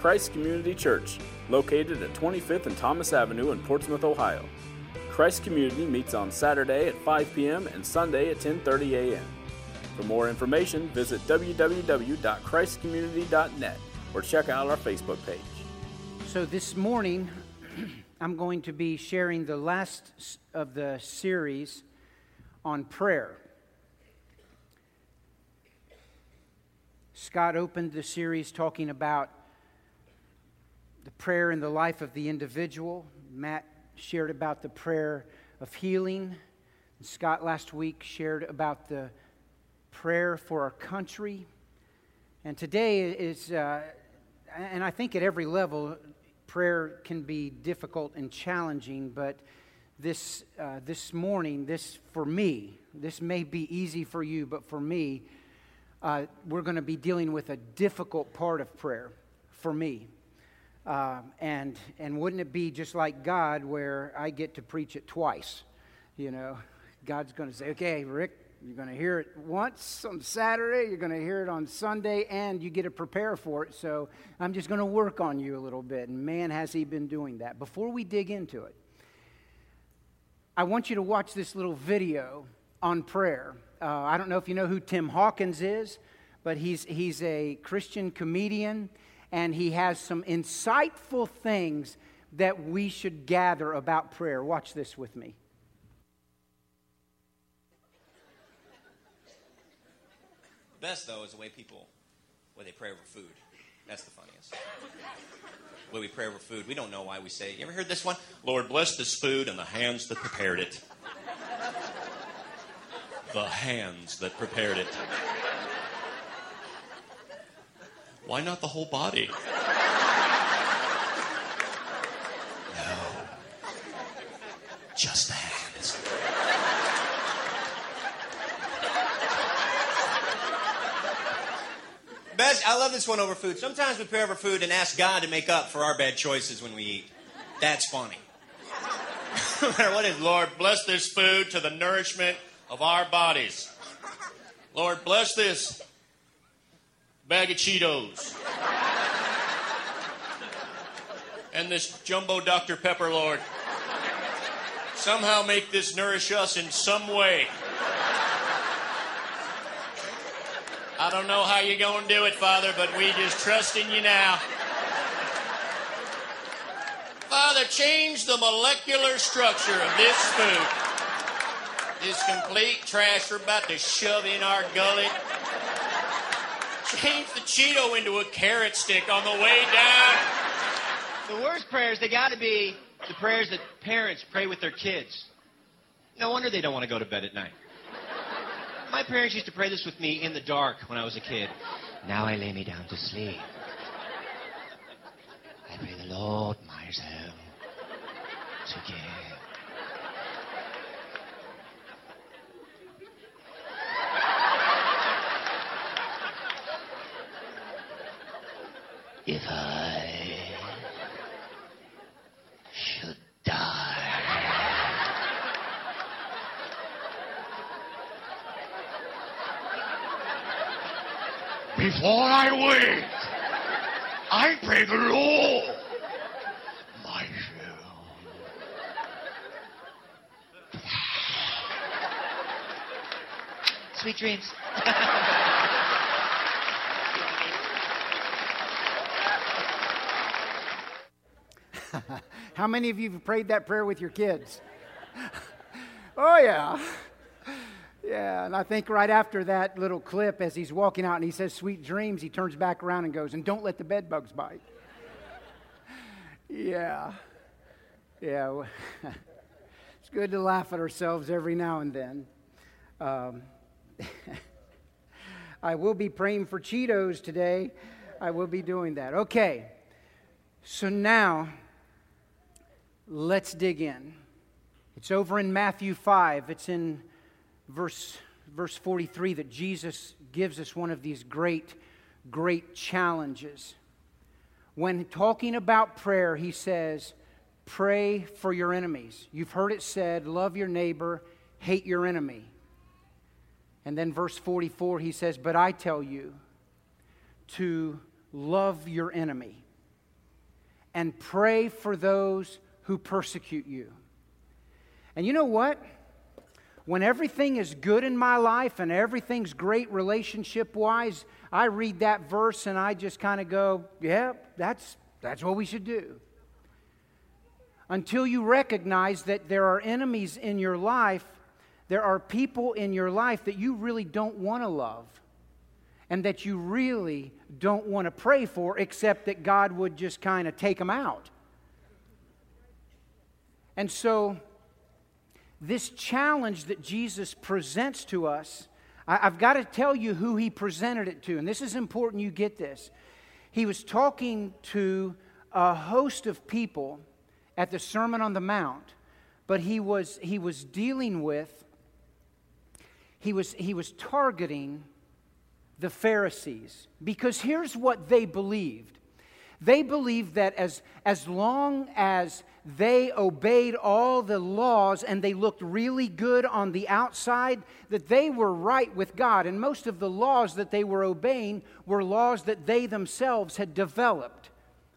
Christ Community Church, located at 25th and Thomas Avenue in Portsmouth, Ohio. Christ Community meets on Saturday at 5 p.m. and Sunday at 10:30 a.m. For more information, visit www.christcommunity.net or check out our Facebook page. So this morning, I'm going to be sharing the last of the series on prayer. Scott opened the series talking about the prayer in the life of the individual. Matt shared about the prayer of healing. And Scott last week shared about the prayer for our country. And today is, and I think at every level, prayer can be difficult and challenging, but this morning, for me, this may be easy for you, but for me, we're going to be dealing with a difficult part of prayer for me. And wouldn't it be just like God where I get to preach it twice? You know, God's going to say, okay, Rick, you're going to hear it once on Saturday, you're going to hear it on Sunday, and you get to prepare for it. So I'm just going to work on you a little bit. And man, has he been doing that. Before we dig into it, I want you to watch this little video on prayer. I don't know if you know who Tim Hawkins is, but he's a Christian comedian, and he has some insightful things that we should gather about prayer. Watch this with me. Best, though, is the way people, where they pray over food. That's the funniest. The way we pray over food, we don't know why we say, you ever heard this one? Lord, bless this food and the hands that prepared it. The hands that prepared it. Why not the whole body? No. Just the hands. I love this one over food. Sometimes we pray over food and ask God to make up for our bad choices when we eat. That's funny. No matter what it is, Lord, bless this food to the nourishment of our bodies. Lord, bless this bag of Cheetos. And this jumbo Dr. Pepper, Lord. Somehow make this nourish us in some way. I don't know how you're going to do it, Father, but we just trust in you now. Father, change the molecular structure of this food. This complete trash we're about to shove in our gullet. Change the Cheeto into a carrot stick on the way down. The worst prayers, they got to be the prayers that parents pray with their kids. No wonder they don't want to go to bed at night. My parents used to pray this with me in the dark when I was a kid. Now I lay me down to sleep. I pray the Lord my soul to give. If I should die, before I wake, I pray the Lord, my soul. Sweet dreams. How many of you have prayed that prayer with your kids? Oh, yeah. Yeah, and I think right after that little clip, as he's walking out and he says, sweet dreams, he turns back around and goes, and don't let the bed bugs bite. Yeah. It's good to laugh at ourselves every now and then. I will be praying for Cheetos today. I will be doing that. Okay, so now let's dig in. It's over in Matthew 5. It's in Verse 43, that Jesus gives us one of these great, great challenges. When talking about prayer, he says, pray for your enemies. You've heard it said, love your neighbor, hate your enemy. And then verse 44, he says, but I tell you to love your enemy. and pray for those who persecute you. And you know what? When everything is good in my life and everything's great relationship-wise, I read that verse and I just kind of go, yeah, that's what we should do. Until you recognize that there are enemies in your life, there are people in your life that you really don't want to love and that you really don't want to pray for, except that God would just kind of take them out. And so this challenge that Jesus presents to us, I've got to tell you who he presented it to, and this is important you get this. He was talking to a host of people at the Sermon on the Mount, but he was dealing with, he was targeting the Pharisees, because here's what they believed. They believed that as long as they obeyed all the laws and they looked really good on the outside, that they were right with God. And most of the laws that they were obeying were laws that they themselves had developed.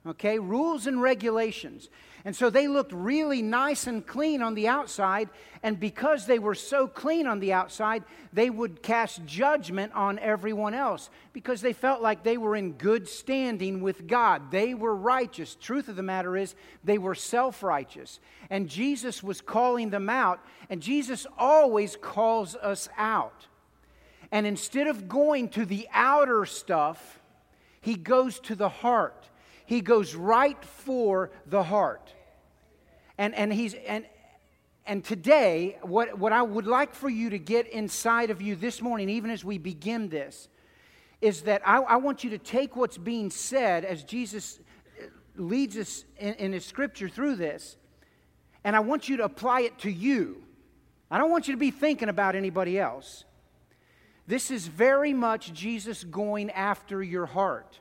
Okay? Rules and regulations. And so they looked really nice and clean on the outside, and because they were so clean on the outside, they would cast judgment on everyone else because they felt like they were in good standing with God. They were righteous. Truth of the matter is, they were self-righteous. And Jesus was calling them out, and Jesus always calls us out. And instead of going to the outer stuff, he goes to the heart. He goes right for the heart. And today, what I would like for you to get inside of you this morning, even as we begin this, is that I want you to take what's being said as Jesus leads us in his scripture through this, and I want you to apply it to you. I don't want you to be thinking about anybody else. This is very much Jesus going after your heart.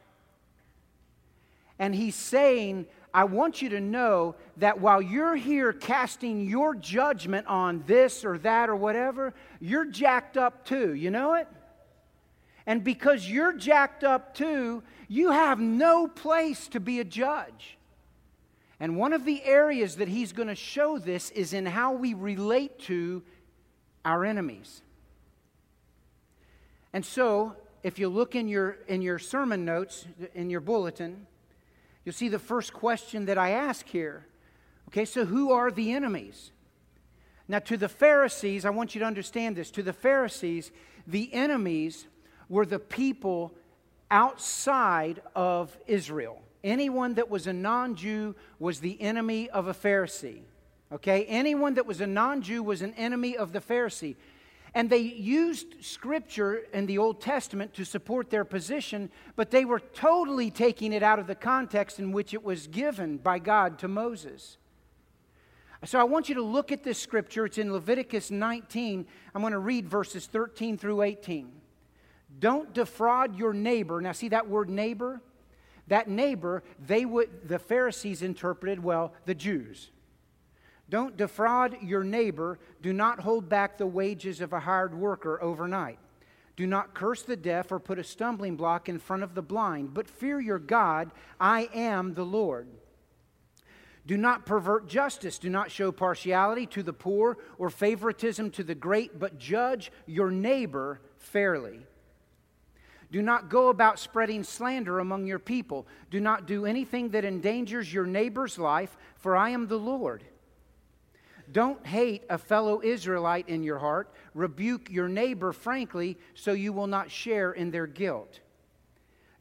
And he's saying, I want you to know that while you're here casting your judgment on this or that or whatever, you're jacked up too. You know it? And because you're jacked up too, you have no place to be a judge. And one of the areas that he's going to show this is in how we relate to our enemies. And so, if you look in your sermon notes, in your bulletin, you'll see the first question that I ask here. Okay, so who are the enemies? Now, to the Pharisees, I want you to understand this. To the Pharisees, the enemies were the people outside of Israel. Anyone that was a non-Jew was the enemy of a Pharisee. Okay, anyone that was a non-Jew was an enemy of the Pharisee. And they used Scripture in the Old Testament to support their position, but they were totally taking it out of the context in which it was given by God to Moses. So I want you to look at this Scripture. It's in Leviticus 19. I'm going to read verses 13 through 18. Don't defraud your neighbor. Now see that word neighbor? That neighbor, the Pharisees interpreted, well, the Jews. Don't defraud your neighbor. Do not hold back the wages of a hired worker overnight. Do not curse the deaf or put a stumbling block in front of the blind, but fear your God. I am the Lord. Do not pervert justice. Do not show partiality to the poor or favoritism to the great, but judge your neighbor fairly. Do not go about spreading slander among your people. Do not do anything that endangers your neighbor's life, for I am the Lord. Don't hate a fellow Israelite in your heart. Rebuke your neighbor frankly, so you will not share in their guilt.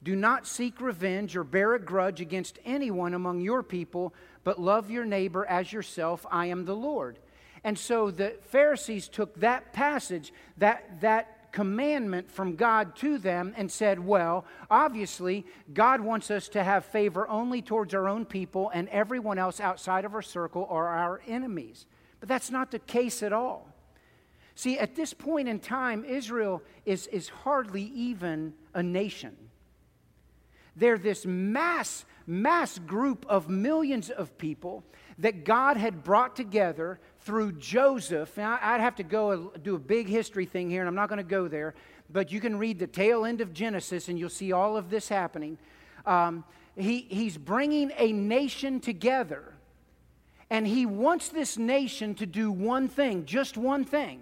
Do not seek revenge or bear a grudge against anyone among your people, but love your neighbor as yourself. I am the Lord. And so the Pharisees took that passage, that commandment from God to them, and said, well, obviously, God wants us to have favor only towards our own people, and everyone else outside of our circle are our enemies. But that's not the case at all. See, at this point in time, Israel is hardly even a nation. They're this mass group of millions of people that God had brought together through Joseph. Now, I'd have to go and do a big history thing here, and I'm not going to go there, but you can read the tail end of Genesis, and you'll see all of this happening. he's bringing a nation together, and he wants this nation to do one thing, just one thing.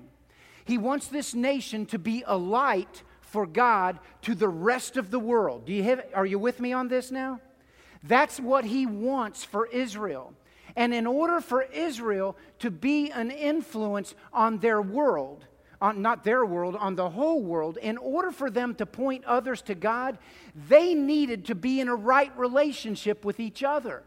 He wants this nation to be a light for God to the rest of the world. Are you with me on this now? That's what he wants for Israel. And in order for Israel to be an influence on their world, on the whole world, in order for them to point others to God, they needed to be in a right relationship with each other.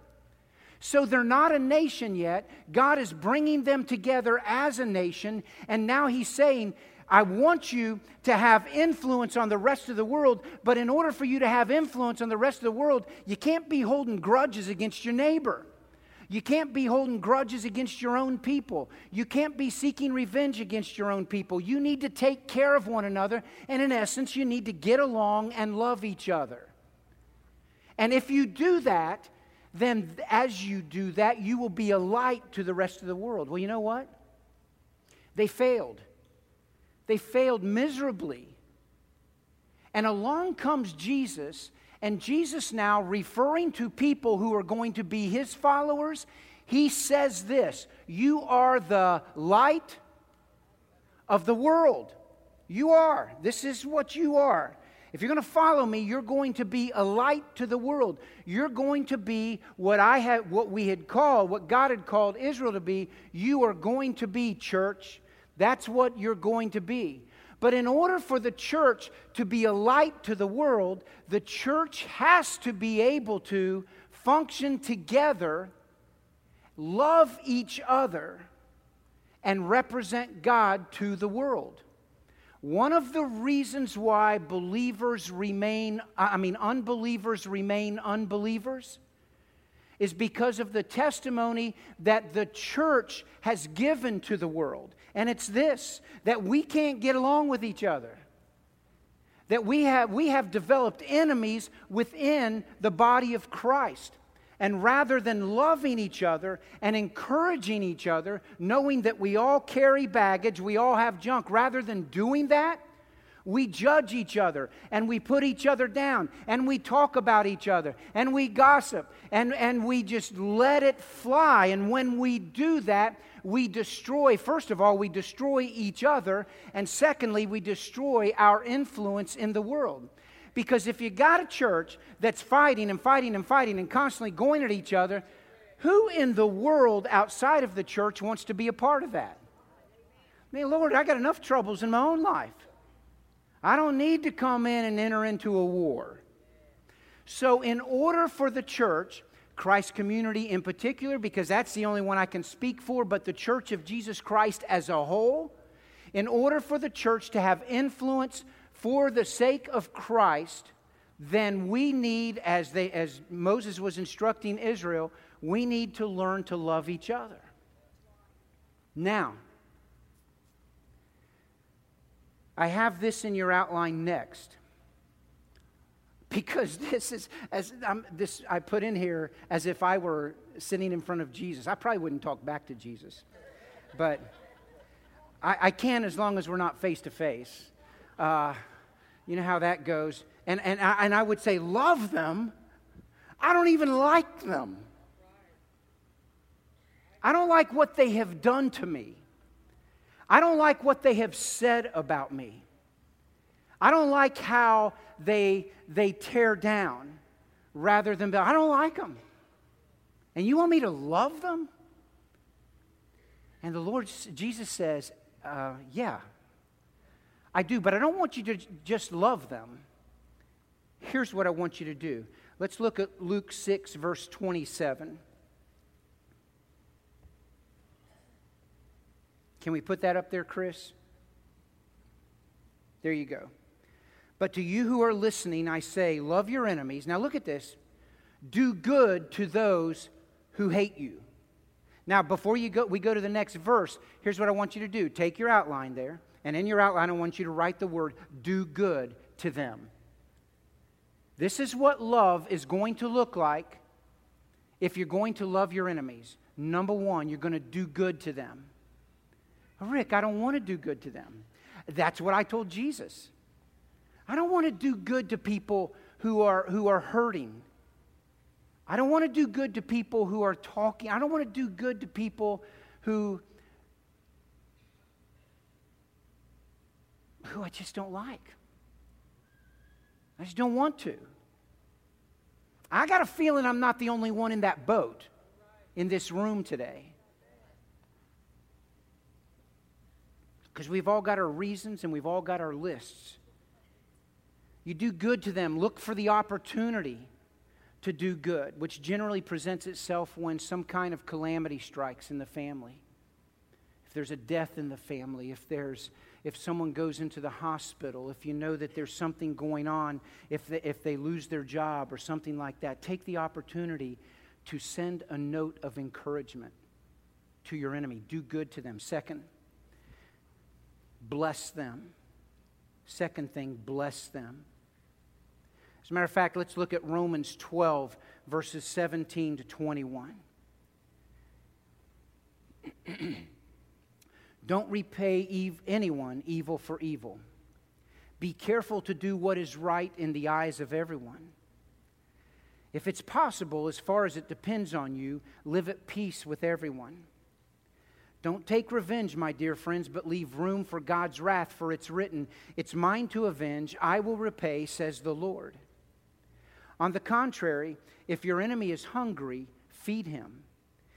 So they're not a nation yet. God is bringing them together as a nation, and now he's saying, I want you to have influence on the rest of the world, but in order for you to have influence on the rest of the world, you can't be holding grudges against your neighbor. You can't be holding grudges against your own people. You can't be seeking revenge against your own people. You need to take care of one another, and in essence, you need to get along and love each other. And if you do that, then as you do that, you will be a light to the rest of the world. Well, you know what? They failed. They failed miserably. And along comes Jesus. And Jesus now, referring to people who are going to be his followers, he says this, you are the light of the world. You are. This is what you are. If you're going to follow me, you're going to be a light to the world. You're going to be what God had called Israel to be. You are going to be, church. That's what you're going to be. But in order for the church to be a light to the world, the church has to be able to function together, love each other, and represent God to the world. One of the reasons why unbelievers remain unbelievers is because of the testimony that the church has given to the world. And it's this, that we can't get along with each other. That we have developed enemies within the body of Christ. And rather than loving each other and encouraging each other, knowing that we all carry baggage, we all have junk, rather than doing that, we judge each other, and we put each other down, and we talk about each other, and we gossip, and we just let it fly. And when we do that, we destroy, first of all, we destroy each other, and secondly, we destroy our influence in the world. Because if you got a church that's fighting and fighting and fighting and constantly going at each other, who in the world outside of the church wants to be a part of that? I mean, Lord, I got enough troubles in my own life. I don't need to come in and enter into a war. So in order for the church, Christ Community in particular, because that's the only one I can speak for, but the Church of Jesus Christ as a whole, in order for the church to have influence for the sake of Christ, then we need, as Moses was instructing Israel, we need to learn to love each other. Now, I have this in your outline next, because this is, I put in here as if I were sitting in front of Jesus. I probably wouldn't talk back to Jesus, but I can as long as we're not face to face. You know how that goes. And I would say, love them. I don't even like them. I don't like what they have done to me. I don't like what they have said about me. I don't like how they tear down rather than build. I don't like them. And you want me to love them? And the Lord, Jesus says, yeah, I do, but I don't want you to just love them. Here's what I want you to do. Let's look at Luke 6, verse 27. Can we put that up there, Chris? There you go. But to you who are listening, I say, love your enemies. Now look at this. Do good to those who hate you. Now before we go to the next verse, here's what I want you to do. Take your outline there, and in your outline I want you to write the word do good to them. This is what love is going to look like if you're going to love your enemies. Number one, you're going to do good to them. Rick, I don't want to do good to them. That's what I told Jesus. I don't want to do good to people who are hurting. I don't want to do good to people who are talking. I don't want to do good to people who I just don't like. I just don't want to. I got a feeling I'm not the only one in that boat in this room today. Because we've all got our reasons and we've all got our lists. You do good to them. Look for the opportunity to do good, which generally presents itself when some kind of calamity strikes in the family. If there's a death in the family, if someone goes into the hospital, if you know that there's something going on, if they lose their job or something like that, take the opportunity to send a note of encouragement to your enemy. Do good to them. Second, bless them. Second thing, bless them. As a matter of fact, let's look at Romans 12, verses 17 to 21. Don't repay anyone evil for evil. Be careful to do what is right in the eyes of everyone. If it's possible, as far as it depends on you, live at peace with everyone. Don't take revenge, my dear friends, but leave room for God's wrath, for it's written, "It's mine to avenge, I will repay, says the Lord." On the contrary, if your enemy is hungry, feed him.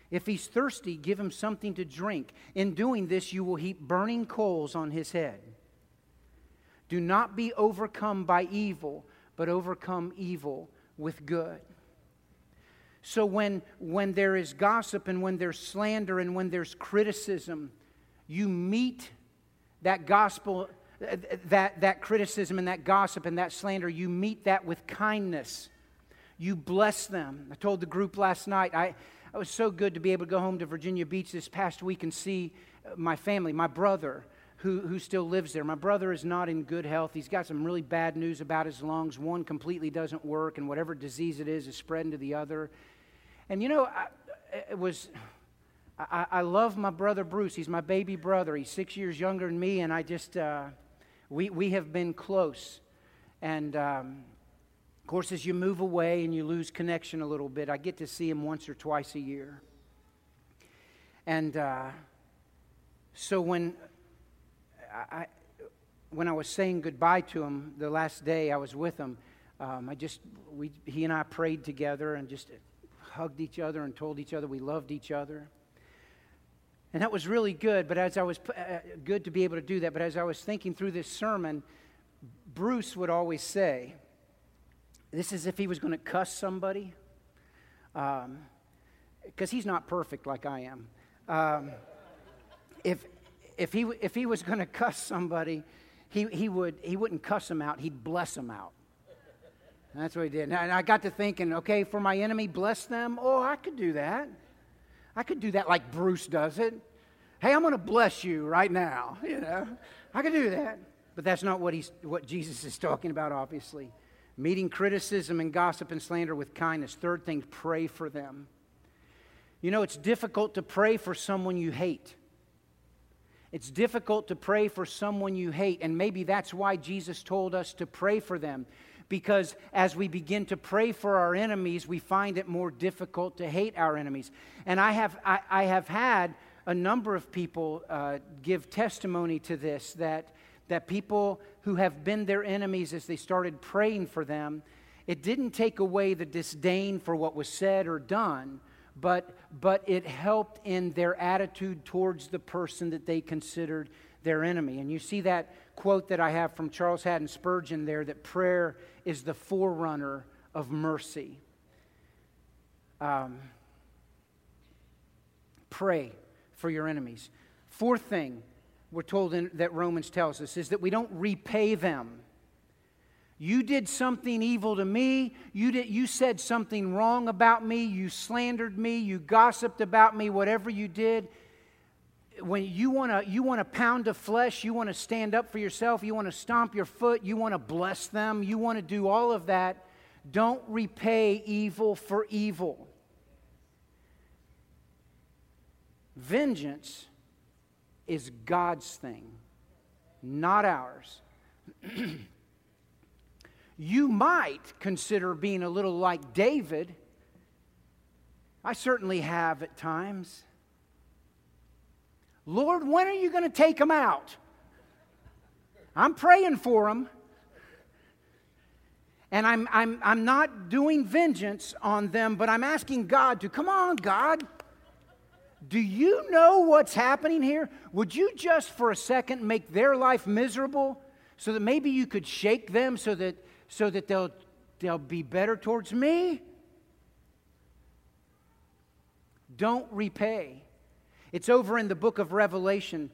If he's thirsty, give him something to drink. In doing this, you will heap burning coals on his head. Do not be overcome by evil, but overcome evil with good. So when there is gossip and when there's slander and when there's criticism, you meet that gospel, that criticism and that gossip and that slander, you meet that with kindness. You bless them. I told the group last night, it was so good to be able to go home to Virginia Beach this past week and see my family, my brother, who still lives there. My brother is not in good health. He's got some really bad news about his lungs. One completely doesn't work, and whatever disease it is spreading to the other. And you know, I love my brother Bruce. He's my baby brother. He's 6 years younger than me, and I just, we have been close. And of course, as you move away and you lose connection a little bit, I get to see him once or twice a year. And so when I was saying goodbye to him the last day I was with him, he and I prayed together and just hugged each other and told each other we loved each other. And that was really good. But as I was good to be able to do that, but as I was thinking through this sermon, Bruce would always say, this is if he was going to cuss somebody, because he's not perfect like I am. If he was going to cuss somebody, he wouldn't cuss them out. He'd bless them out. And that's what he did. And I got to thinking, okay, for my enemy, bless them. Oh, I could do that. I could do that like Bruce does it. Hey, I'm going to bless you right now. You know, I could do that. But that's not what Jesus is talking about, obviously. Meeting criticism and gossip and slander with kindness. Third thing, pray for them. You know, it's difficult to pray for someone you hate. It's difficult to pray for someone you hate, and maybe that's why Jesus told us to pray for them, because as we begin to pray for our enemies, we find it more difficult to hate our enemies. And I have had a number of people give testimony to this, that people who have been their enemies, as they started praying for them, it didn't take away the disdain for what was said or done, but it helped in their attitude towards the person that they considered their enemy. And you see that quote that I have from Charles Haddon Spurgeon there, that prayer is the forerunner of mercy. Pray for your enemies. Fourth thing, we're told that Romans tells us, is that we don't repay them. You did something evil to me. You said something wrong about me. You slandered me. You gossiped about me. Whatever you did, when you want a pound of flesh, you want to stand up for yourself. You want to stomp your foot. You want to bless them. You want to do all of that. Don't repay evil for evil. Vengeance is God's thing, not ours. You might consider being a little like David I certainly have at times. Lord, when are you going to take them out? I'm praying for them. And I'm not doing vengeance on them, but I'm asking God to, come on, God. Do you know what's happening here? Would you just for a second make their life miserable so that maybe you could shake them so that they'll be better towards me? Don't repay. It's over in the book of Revelation,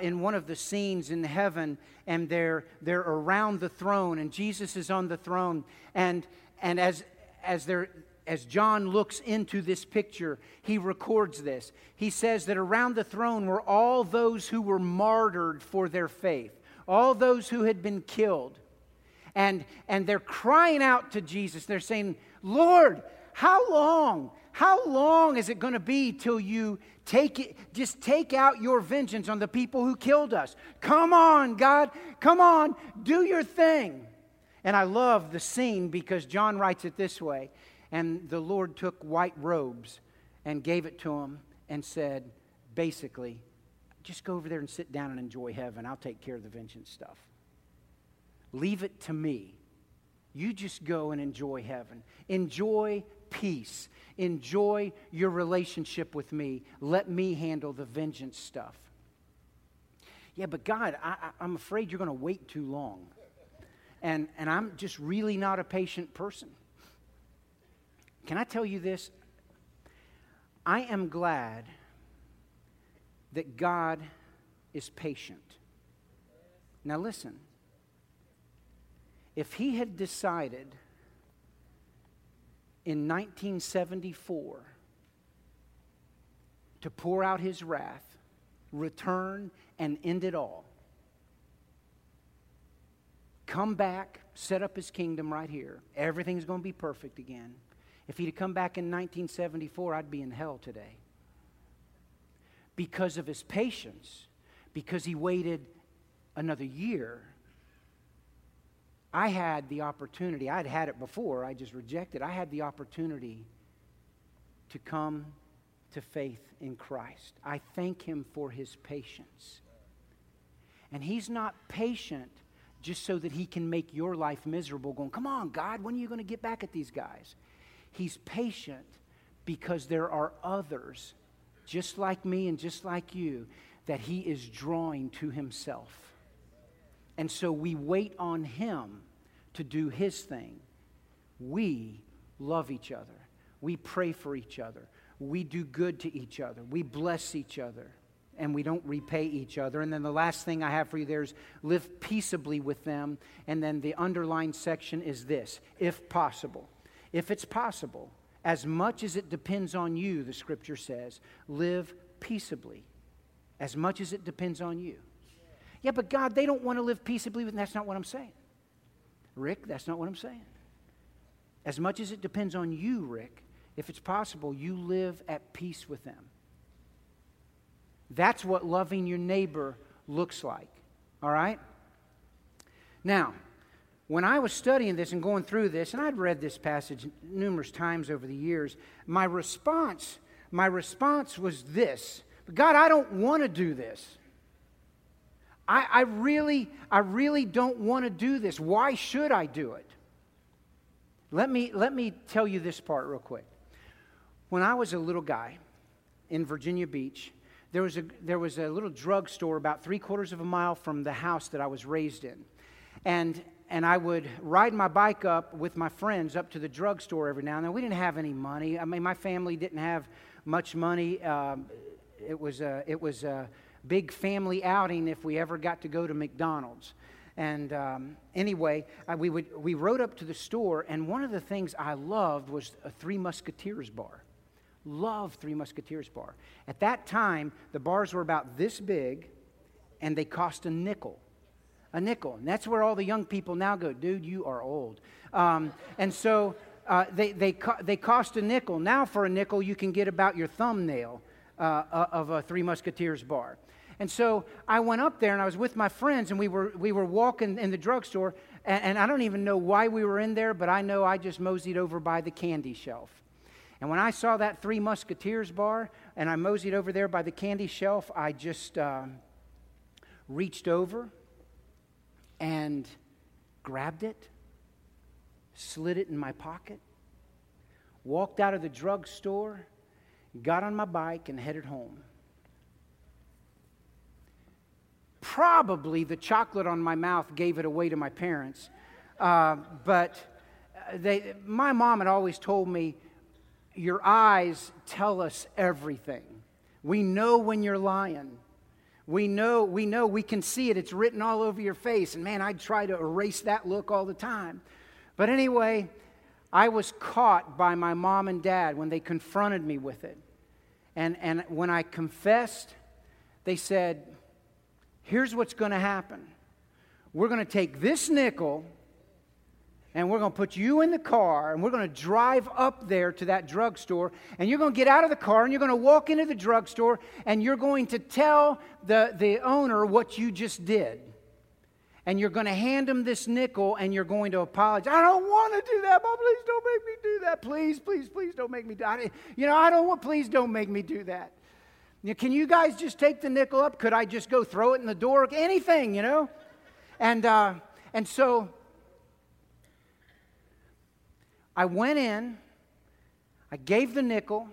in one of the scenes in heaven, and they're around the throne, and Jesus is on the throne, and as John looks into this picture, he records this. He says that around the throne were all those who were martyred for their faith, all those who had been killed. And they're crying out to Jesus. They're saying, Lord, how long? How long is it going to be till you take it? Just take out your vengeance on the people who killed us. Come on, God. Come on. Do your thing. And I love the scene because John writes it this way. And the Lord took white robes and gave it to him and said, basically, just go over there and sit down and enjoy heaven. I'll take care of the vengeance stuff. Leave it to me. You just go and enjoy heaven. Enjoy peace. Enjoy your relationship with me. Let me handle the vengeance stuff. Yeah, but God, I'm afraid you're going to wait too long. And I'm just really not a patient person. Can I tell you this? I am glad that God is patient. Now listen. If he had decided in 1974 to pour out his wrath, return, and end it all, come back, set up his kingdom right here, everything's going to be perfect again. If he'd have come back in 1974, I'd be in hell today. Because of his patience, because he waited another year, I had the opportunity, I'd had it before, I just rejected. I had the opportunity to come to faith in Christ. I thank him for his patience. And he's not patient just so that he can make your life miserable, going, come on, God, when are you going to get back at these guys? He's patient because there are others, just like me and just like you, that he is drawing to himself. And so we wait on him to do his thing. We love each other. We pray for each other. We do good to each other. We bless each other. And we don't repay each other. And then the last thing I have for you there is live peaceably with them. And then the underlined section is this: if possible. If it's possible, as much as it depends on you, the scripture says, live peaceably. As much as it depends on you. Yeah, but God, they don't want to live peaceably with them. That's not what I'm saying. Rick, that's not what I'm saying. As much as it depends on you, Rick, if it's possible, you live at peace with them. That's what loving your neighbor looks like. All right? Now, when I was studying this and going through this, and I'd read this passage numerous times over the years, my response was this: God, I don't want to do this. I really don't want to do this. Why should I do it? Let me tell you this part real quick. When I was a little guy in Virginia Beach, there was a little drugstore about 3/4 of a mile from the house that I was raised in. And I would ride my bike up with my friends up to the drugstore every now and then. We didn't have any money. I mean, my family didn't have much money. It was a big family outing if we ever got to go to McDonald's. And we rode up to the store, and one of the things I loved was a Three Musketeers bar. Loved Three Musketeers bar. At that time, the bars were about this big, and they cost a nickel. A nickel. And that's where all the young people now go, dude, you are old. They cost a nickel. Now for a nickel, you can get about your thumbnail of a Three Musketeers bar. And so I went up there, and I was with my friends, and we were walking in the drugstore, and I don't even know why we were in there, but I know I just moseyed over by the candy shelf. And when I saw that Three Musketeers bar and I moseyed over there by the candy shelf, I just reached over and grabbed it, slid it in my pocket, walked out of the drugstore, got on my bike, and headed home. Probably the chocolate on my mouth gave it away to my parents, my mom had always told me, your eyes tell us everything. We know when you're lying. We know, we can see it. It's written all over your face. And man, I'd try to erase that look all the time. But anyway, I was caught by my mom and dad when they confronted me with it. And when I confessed, they said, here's what's going to happen. We're going to take this nickel, and we're going to put you in the car, and we're going to drive up there to that drugstore, and you're going to get out of the car, and you're going to walk into the drugstore, and you're going to tell the owner what you just did. And you're going to hand him this nickel, and you're going to apologize. I don't want to do that, Mom. Please don't make me do that. Please, please, please don't make me do that. Please don't make me do that. You know, can you guys just take the nickel up? Could I just go throw it in the door? Anything, you know? And so I went in, I gave the nickel,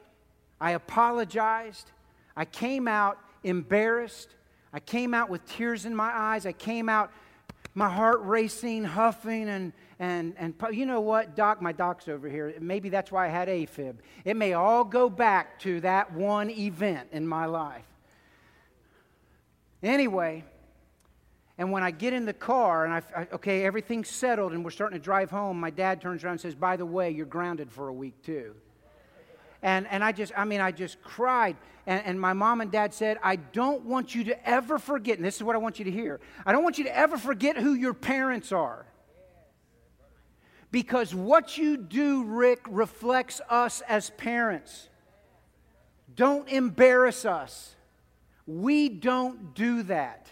I apologized, I came out embarrassed, I came out with tears in my eyes, I came out, my heart racing, huffing, and you know what, Doc, my doc's over here, maybe that's why I had AFib. It may all go back to that one event in my life. Anyway, and when I get in the car, and everything's settled, and we're starting to drive home, my dad turns around and says, by the way, you're grounded for a week, too. And I just cried. And my mom and dad said, I don't want you to ever forget, and this is what I want you to hear, I don't want you to ever forget who your parents are. Because what you do, Rick, reflects us as parents. Don't embarrass us. We don't do that.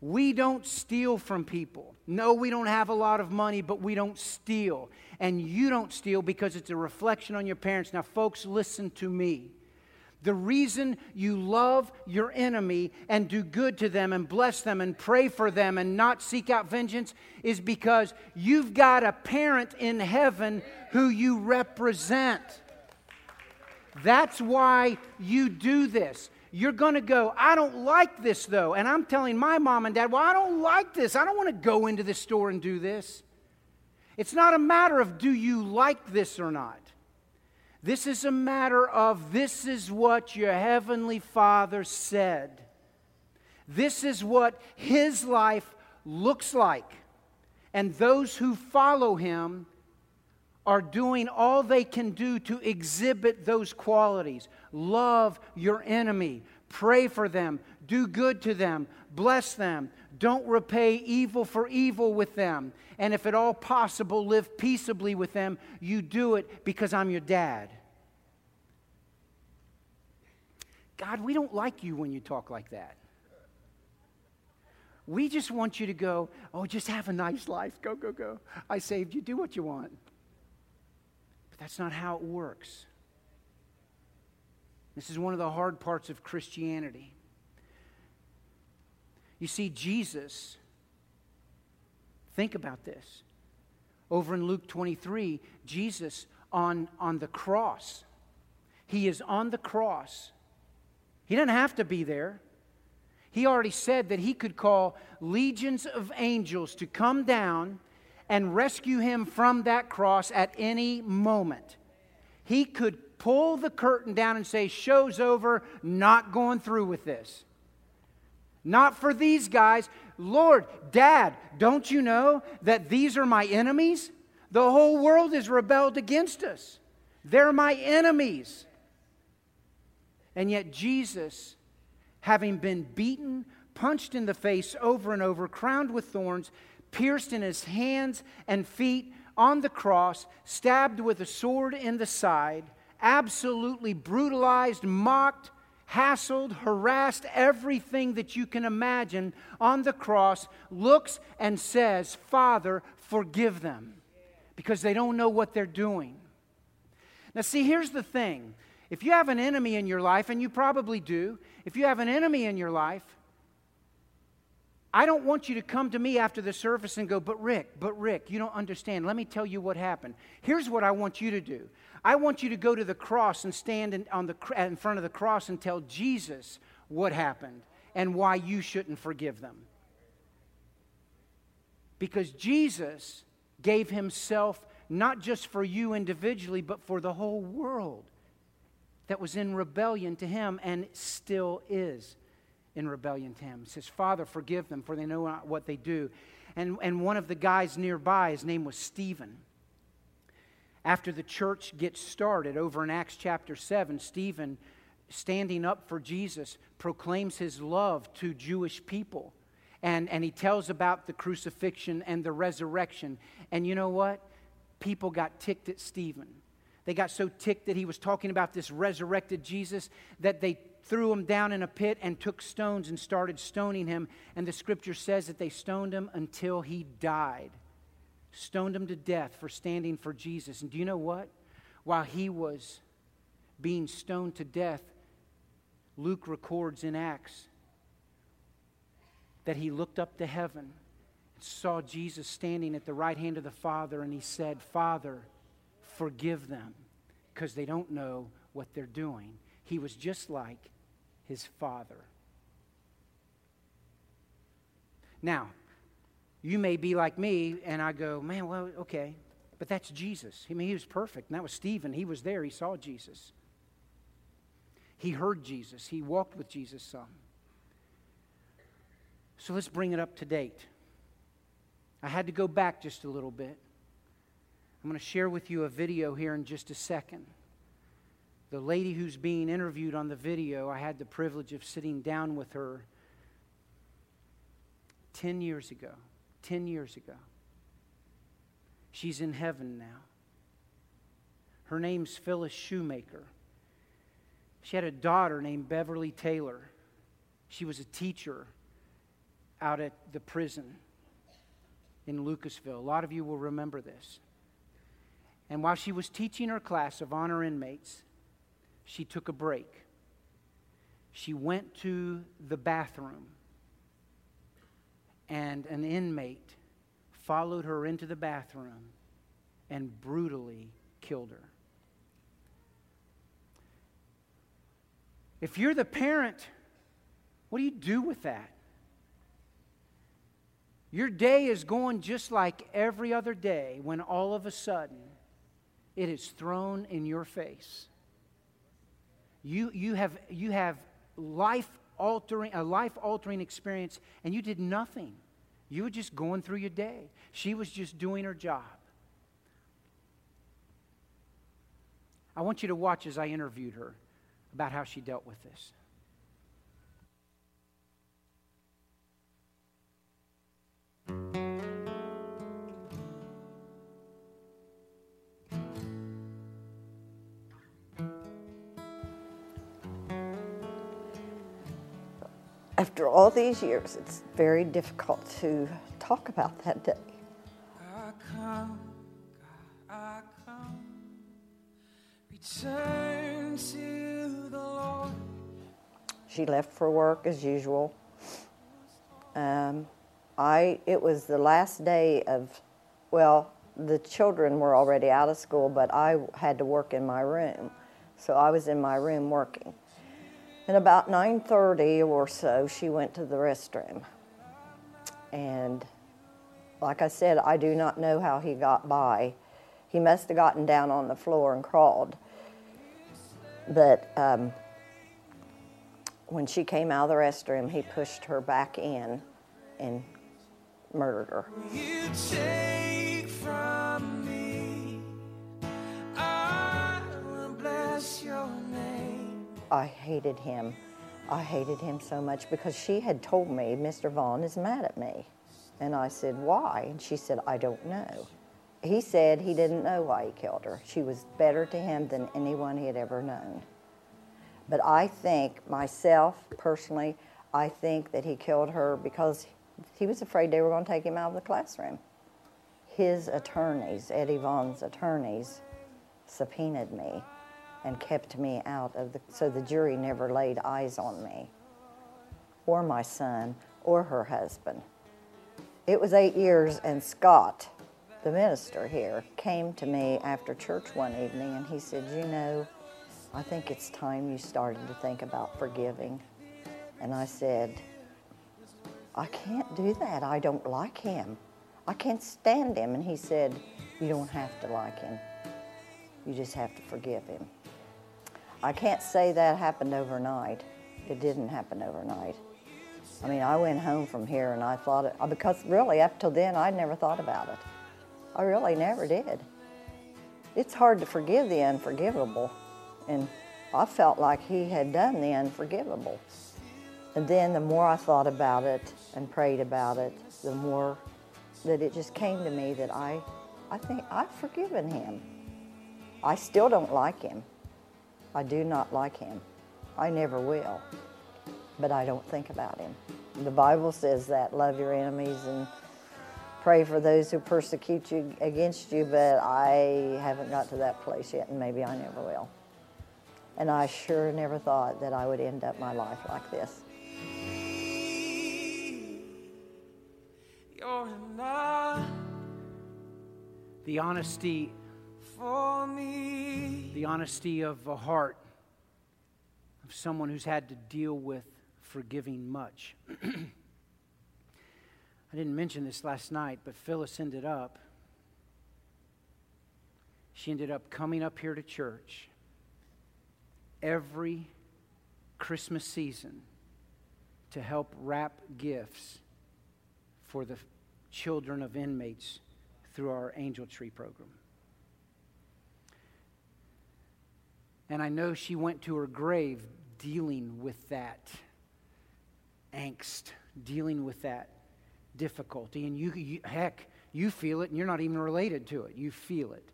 We don't steal from people. No, we don't have a lot of money, but we don't steal. And you don't steal because it's a reflection on your parents. Now, folks, listen to me. The reason you love your enemy and do good to them and bless them and pray for them and not seek out vengeance is because you've got a parent in heaven who you represent. That's why you do this. You're going to go, I don't like this, though. And I'm telling my mom and dad, well, I don't like this. I don't want to go into this store and do this. It's not a matter of do you like this or not. This is a matter of this is what your heavenly Father said. This is what His life looks like. And those who follow Him are doing all they can do to exhibit those qualities. Love your enemy. Pray for them. Do good to them. Bless them. Don't repay evil for evil with them. And if at all possible, live peaceably with them. You do it because I'm your dad. God, we don't like you when you talk like that. We just want you to go, oh, just have a nice life. Go, go, go. I saved you. Do what you want. That's not how it works. This is one of the hard parts of Christianity. You see, Jesus, think about this. Over in Luke 23, Jesus on the cross. He is on the cross. He doesn't have to be there. He already said that He could call legions of angels to come down and rescue Him from that cross at any moment. He could pull the curtain down and say, show's over, not going through with this. Not for these guys. Lord, Dad, don't you know that these are my enemies? The whole world is rebelled against us. They're my enemies. And yet Jesus, having been beaten, punched in the face over and over, crowned with thorns, pierced in His hands and feet on the cross, stabbed with a sword in the side, absolutely brutalized, mocked, hassled, harassed, everything that you can imagine on the cross, looks and says, Father, forgive them, because they don't know what they're doing. Now, see, here's the thing. If you have an enemy in your life, and you probably do, if you have an enemy in your life, I don't want you to come to me after the service and go, but Rick, you don't understand. Let me tell you what happened. Here's what I want you to do. I want you to go to the cross and stand in front of the cross and tell Jesus what happened and why you shouldn't forgive them. Because Jesus gave himself not just for you individually, but for the whole world that was in rebellion to him and still is in rebellion to him. It says, Father, forgive them, for they know not what they do. And one of the guys nearby, his name was Stephen. After the church gets started over in Acts chapter 7, Stephen, standing up for Jesus, proclaims his love to Jewish people. And he tells about the crucifixion and the resurrection. And you know what? People got ticked at Stephen. They got so ticked that he was talking about this resurrected Jesus that they threw him down in a pit and took stones and started stoning him. And the scripture says that they stoned him until he died. Stoned him to death for standing for Jesus. And do you know what? While he was being stoned to death, Luke records in Acts that he looked up to heaven and saw Jesus standing at the right hand of the Father, and he said, Father, forgive them, because they don't know what they're doing. He was just like his Father. Now, you may be like me, and I go, man, well, okay, but that's Jesus. I mean, he was perfect, and that was Stephen. He was there. He saw Jesus. He heard Jesus. He walked with Jesus some. So let's bring it up to date. I had to go back just a little bit. I'm going to share with you a video here in just a second. The lady who's being interviewed on the video, I had the privilege of sitting down with her 10 years ago. 10 years ago. She's in heaven now. Her name's Phyllis Shoemaker. She had a daughter named Beverly Taylor. She was a teacher out at the prison in Lucasville. A lot of you will remember this. And while she was teaching her class of honor inmates, she took a break. She went to the bathroom, and an inmate followed her into the bathroom and brutally killed her. If you're the parent, what do you do with that? Your day is going just like every other day when all of a sudden it is thrown in your face. You have life-altering experience, and you did nothing. You were just going through your day. She was just doing her job. I want you to watch as I interviewed her about how she dealt with this. After all these years, it's very difficult to talk about that day. I come, God, I come, return to the Lord. She left for work as usual. It was the last day of, well, the children were already out of school, but I had to work in my room. So I was in my room working. And about 9:30 or so, she went to the restroom. And like I said, I do not know how he got by. He must have gotten down on the floor and crawled. But when she came out of the restroom, he pushed her back in and murdered her. You take from me, I will bless your name. I hated him so much because she had told me, Mr. Vaughn is mad at me. And I said, why? And she said, I don't know. He said he didn't know why he killed her. She was better to him than anyone he had ever known. But I think myself, personally, I think that he killed her because he was afraid they were going to take him out of the classroom. His attorneys, Eddie Vaughn's attorneys, subpoenaed me and kept me out of the, so the jury never laid eyes on me or my son or her husband. It was 8 years, and Scott, the minister here, came to me after church one evening and he said, you know, I think it's time you started to think about forgiving. And I said, I can't do that. I don't like him. I can't stand him. And he said, you don't have to like him. You just have to forgive him. I can't say that happened overnight. It didn't happen overnight. I mean, I went home from here and I thought, because really up till then I never thought about it. I really never did. It's hard to forgive the unforgivable. And I felt like he had done the unforgivable. And then the more I thought about it and prayed about it, the more that it just came to me that I think I've forgiven him. I still don't like him. I do not like him. I never will. But I don't think about him. The Bible says that, love your enemies and pray for those who persecute you against you, but I haven't got to that place yet, and maybe I never will. And I sure never thought that I would end up my life like this. You're enough. The honesty for me. The honesty of a heart of someone who's had to deal with forgiving much. I didn't mention this last night, but Phyllis ended up coming up here to church every Christmas season to help wrap gifts for the children of inmates through our Angel Tree program. And I know she went to her grave dealing with that angst, dealing with that difficulty. And you heck, you feel it, and you're not even related to it. You feel it.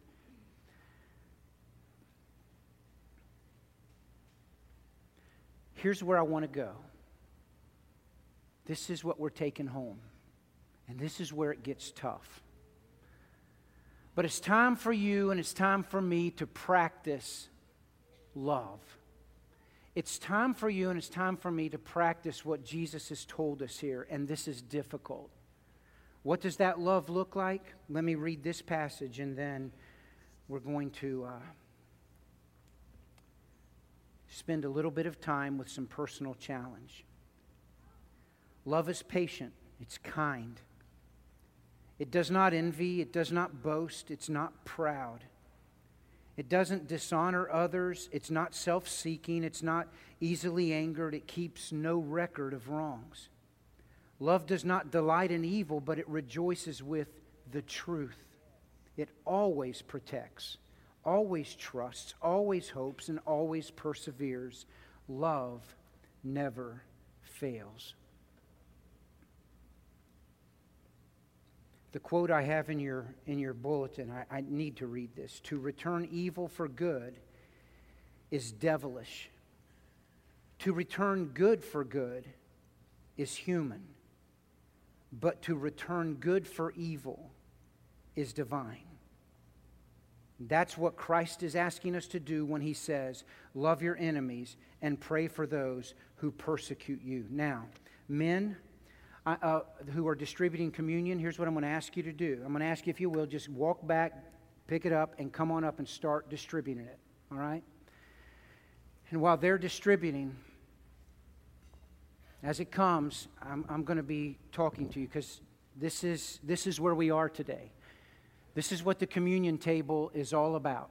Here's where I want to go. This is what we're taking home. And this is where it gets tough. But it's time for you and it's time for me to practice love. It's time for you and it's time for me to practice what Jesus has told us here. And this is difficult. What does that love look like? Let me read this passage and then we're going to spend a little bit of time with some personal challenge. Love is patient. It's kind. It does not envy. It does not boast. It's not proud. It doesn't dishonor others. It's not self-seeking. It's not easily angered. It keeps no record of wrongs. Love does not delight in evil, but it rejoices with the truth. It always protects, always trusts, always hopes, and always perseveres. Love never fails. The quote I have in your bulletin, I need to read this. To return evil for good is devilish. To return good for good is human. But to return good for evil is divine. That's what Christ is asking us to do when he says, love your enemies and pray for those who persecute you. Now, men who are distributing communion, here's what I'm going to ask you to do. I'm going to ask you, if you will, just walk back, pick it up, and come on up and start distributing it. All right? And while they're distributing, as it comes, I'm going to be talking to you because this is where we are today. This is what the communion table is all about.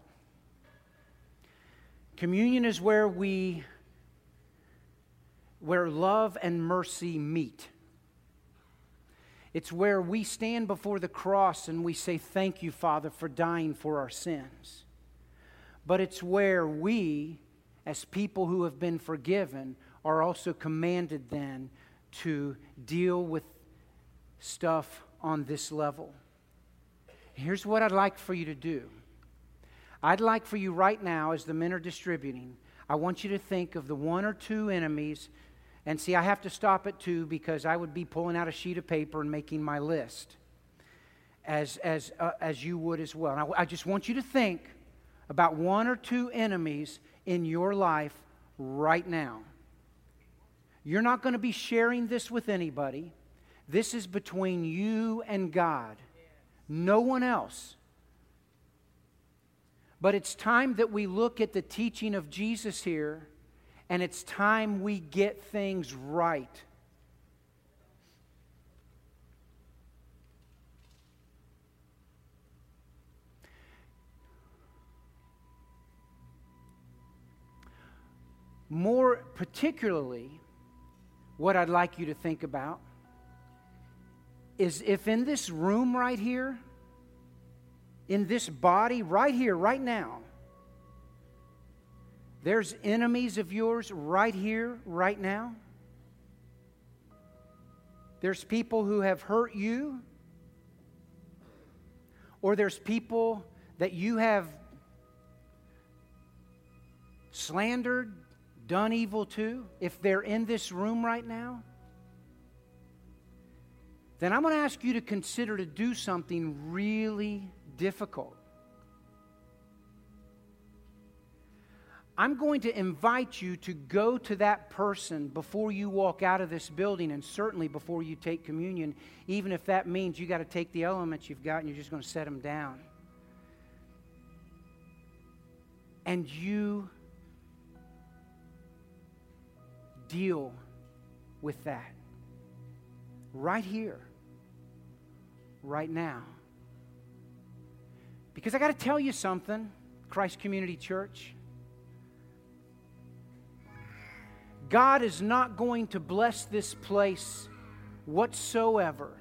Communion is where love and mercy meet. It's where we stand before the cross and we say, thank you, Father, for dying for our sins. But it's where we, as people who have been forgiven, are also commanded then to deal with stuff on this level. Here's what I'd like for you to do. I'd like for you right now, as the men are distributing, I want you to think of the one or two enemies. And see, I have to stop at two because I would be pulling out a sheet of paper and making my list, as you would as well. And I just want you to think about one or two enemies in your life right now. You're not going to be sharing this with anybody. This is between you and God. No one else. But it's time that we look at the teaching of Jesus here, and it's time we get things right. More particularly, what I'd like you to think about is if in this room right here, in this body right here, right now, there's enemies of yours right here, right now. There's people who have hurt you, or there's people that you have slandered, done evil to. If they're in this room right now, then I'm going to ask you to consider to do something really difficult. I'm going to invite you to go to that person before you walk out of this building, and certainly before you take communion, even if that means you got to take the elements you've got and you're just going to set them down. And you deal with that right here, right now. Because I got to tell you something, Christ Community Church. God is not going to bless this place whatsoever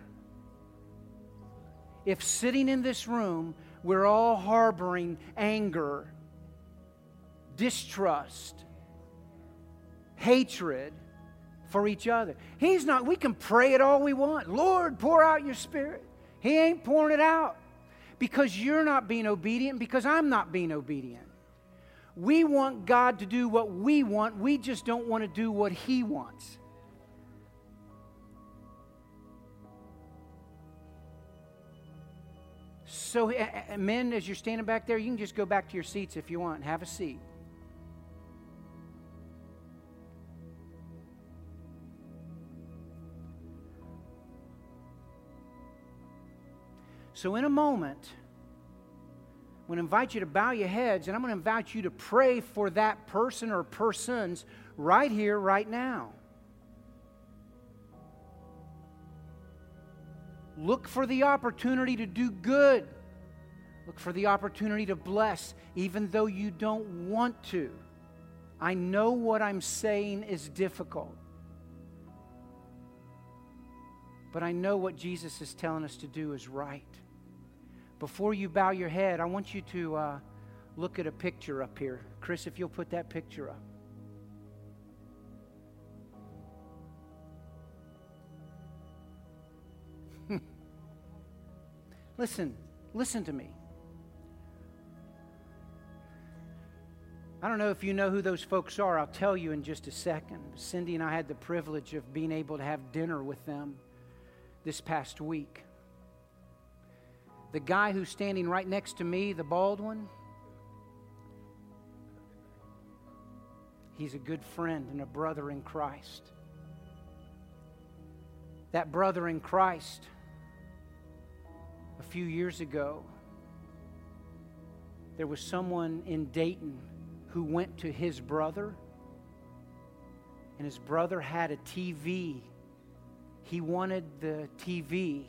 if sitting in this room we're all harboring anger, distrust, hatred for each other. He's not. We can pray it all we want. Lord, pour out your Spirit. He ain't pouring it out because you're not being obedient, because I'm not being obedient. We want God to do what we want. We just don't want to do what He wants. So, men, as you're standing back there, you can just go back to your seats if you want. Have a seat. So in a moment, I'm going to invite you to bow your heads, and I'm going to invite you to pray for that person or persons right here, right now. Look for the opportunity to do good. Look for the opportunity to bless, even though you don't want to. I know what I'm saying is difficult. But I know what Jesus is telling us to do is right. Before you bow your head, I want you to look at a picture up here. Chris, if you'll put that picture up. Listen to me. I don't know if you know who those folks are. I'll tell you in just a second. Cindy and I had the privilege of being able to have dinner with them this past week. The guy who's standing right next to me, the bald one, he's a good friend and a brother in Christ. That brother in Christ, a few years ago, there was someone in Dayton who went to his brother, and his brother had a TV. He wanted the TV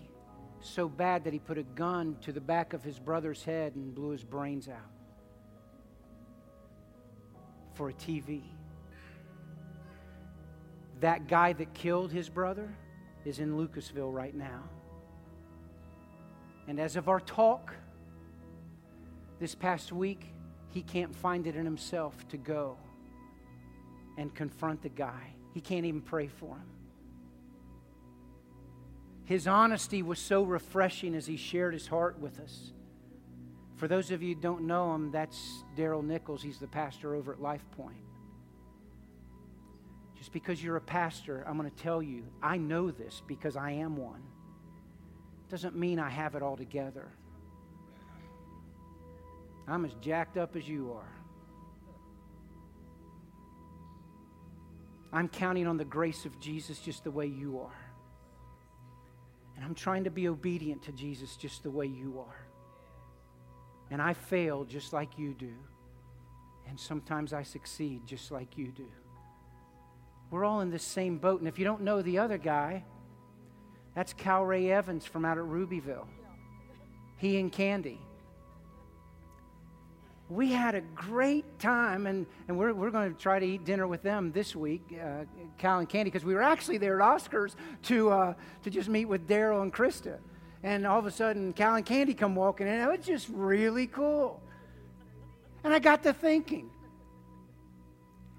so bad that he put a gun to the back of his brother's head and blew his brains out for a TV. That guy that killed his brother is in Lucasville right now. And as of our talk this past week, he can't find it in himself to go and confront the guy. He can't even pray for him. His honesty was so refreshing as he shared his heart with us. For those of you who don't know him, that's Daryl Nichols. He's the pastor over at LifePoint. Just because you're a pastor, I'm going to tell you, I know this because I am one. Doesn't mean I have it all together. I'm as jacked up as you are. I'm counting on the grace of Jesus just the way you are. And I'm trying to be obedient to Jesus just the way you are. And I fail just like you do. And sometimes I succeed just like you do. We're all in the same boat. And if you don't know the other guy, that's Cal Ray Evans from out at Rubyville. He and Candy. We had a great time, and we're going to try to eat dinner with them this week, Cal and Candy, because we were actually there at Oscars to just meet with Daryl and Krista. And all of a sudden, Cal and Candy come walking in. It was just really cool. And I got to thinking,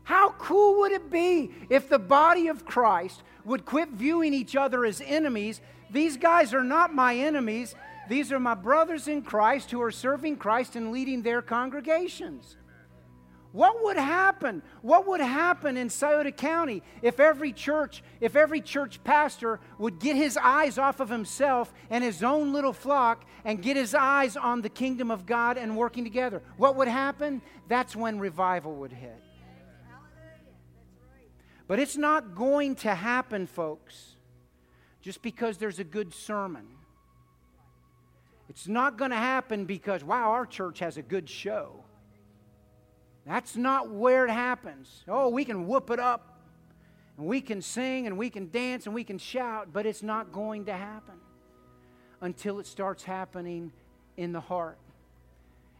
how cool would it be if the body of Christ would quit viewing each other as enemies? These guys are not my enemies. These are my brothers in Christ who are serving Christ and leading their congregations. What would happen? What would happen in Scioto County if every church pastor would get his eyes off of himself and his own little flock and get his eyes on the kingdom of God and working together? What would happen? That's when revival would hit. But it's not going to happen, folks, just because there's a good sermon. It's not going to happen because, wow, our church has a good show. That's not where it happens. Oh, we can whoop it up, and we can sing, and we can dance, and we can shout, but it's not going to happen until it starts happening in the heart.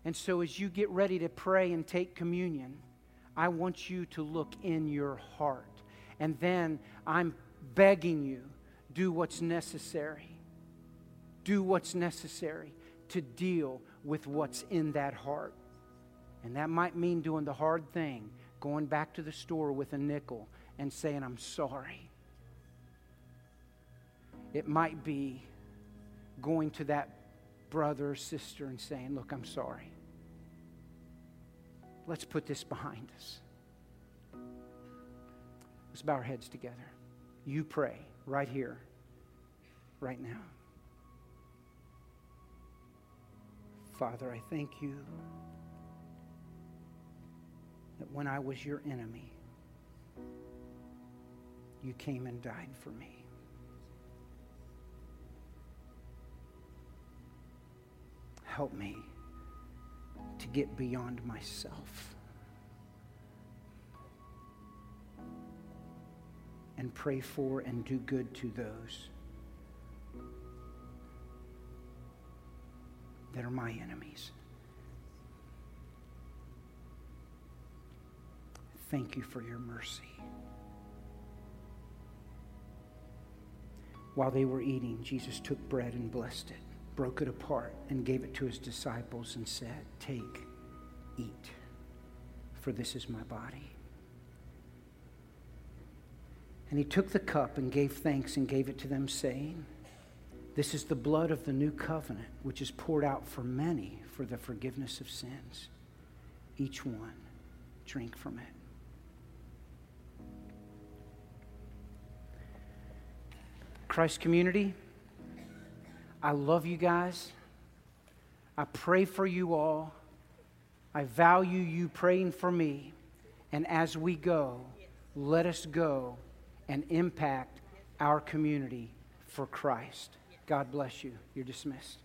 And so as you get ready to pray and take communion, I want you to look in your heart. And then I'm begging you, do what's necessary. Do what's necessary to deal with what's in that heart. And that might mean doing the hard thing, going back to the store with a nickel and saying, I'm sorry. It might be going to that brother or sister and saying, look, I'm sorry. Let's put this behind us. Let's bow our heads together. You pray right here, right now. Father, I thank you that when I was your enemy, you came and died for me. Help me to get beyond myself and pray for and do good to those that are my enemies. Thank you for your mercy. While they were eating, Jesus took bread and blessed it, broke it apart, and gave it to his disciples and said, take, eat, for this is my body. And he took the cup and gave thanks and gave it to them, saying, this is the blood of the new covenant, which is poured out for many for the forgiveness of sins. Each one, drink from it. Christ Community, I love you guys. I pray for you all. I value you praying for me. And as we go, let us go and impact our community for Christ. God bless you. You're dismissed.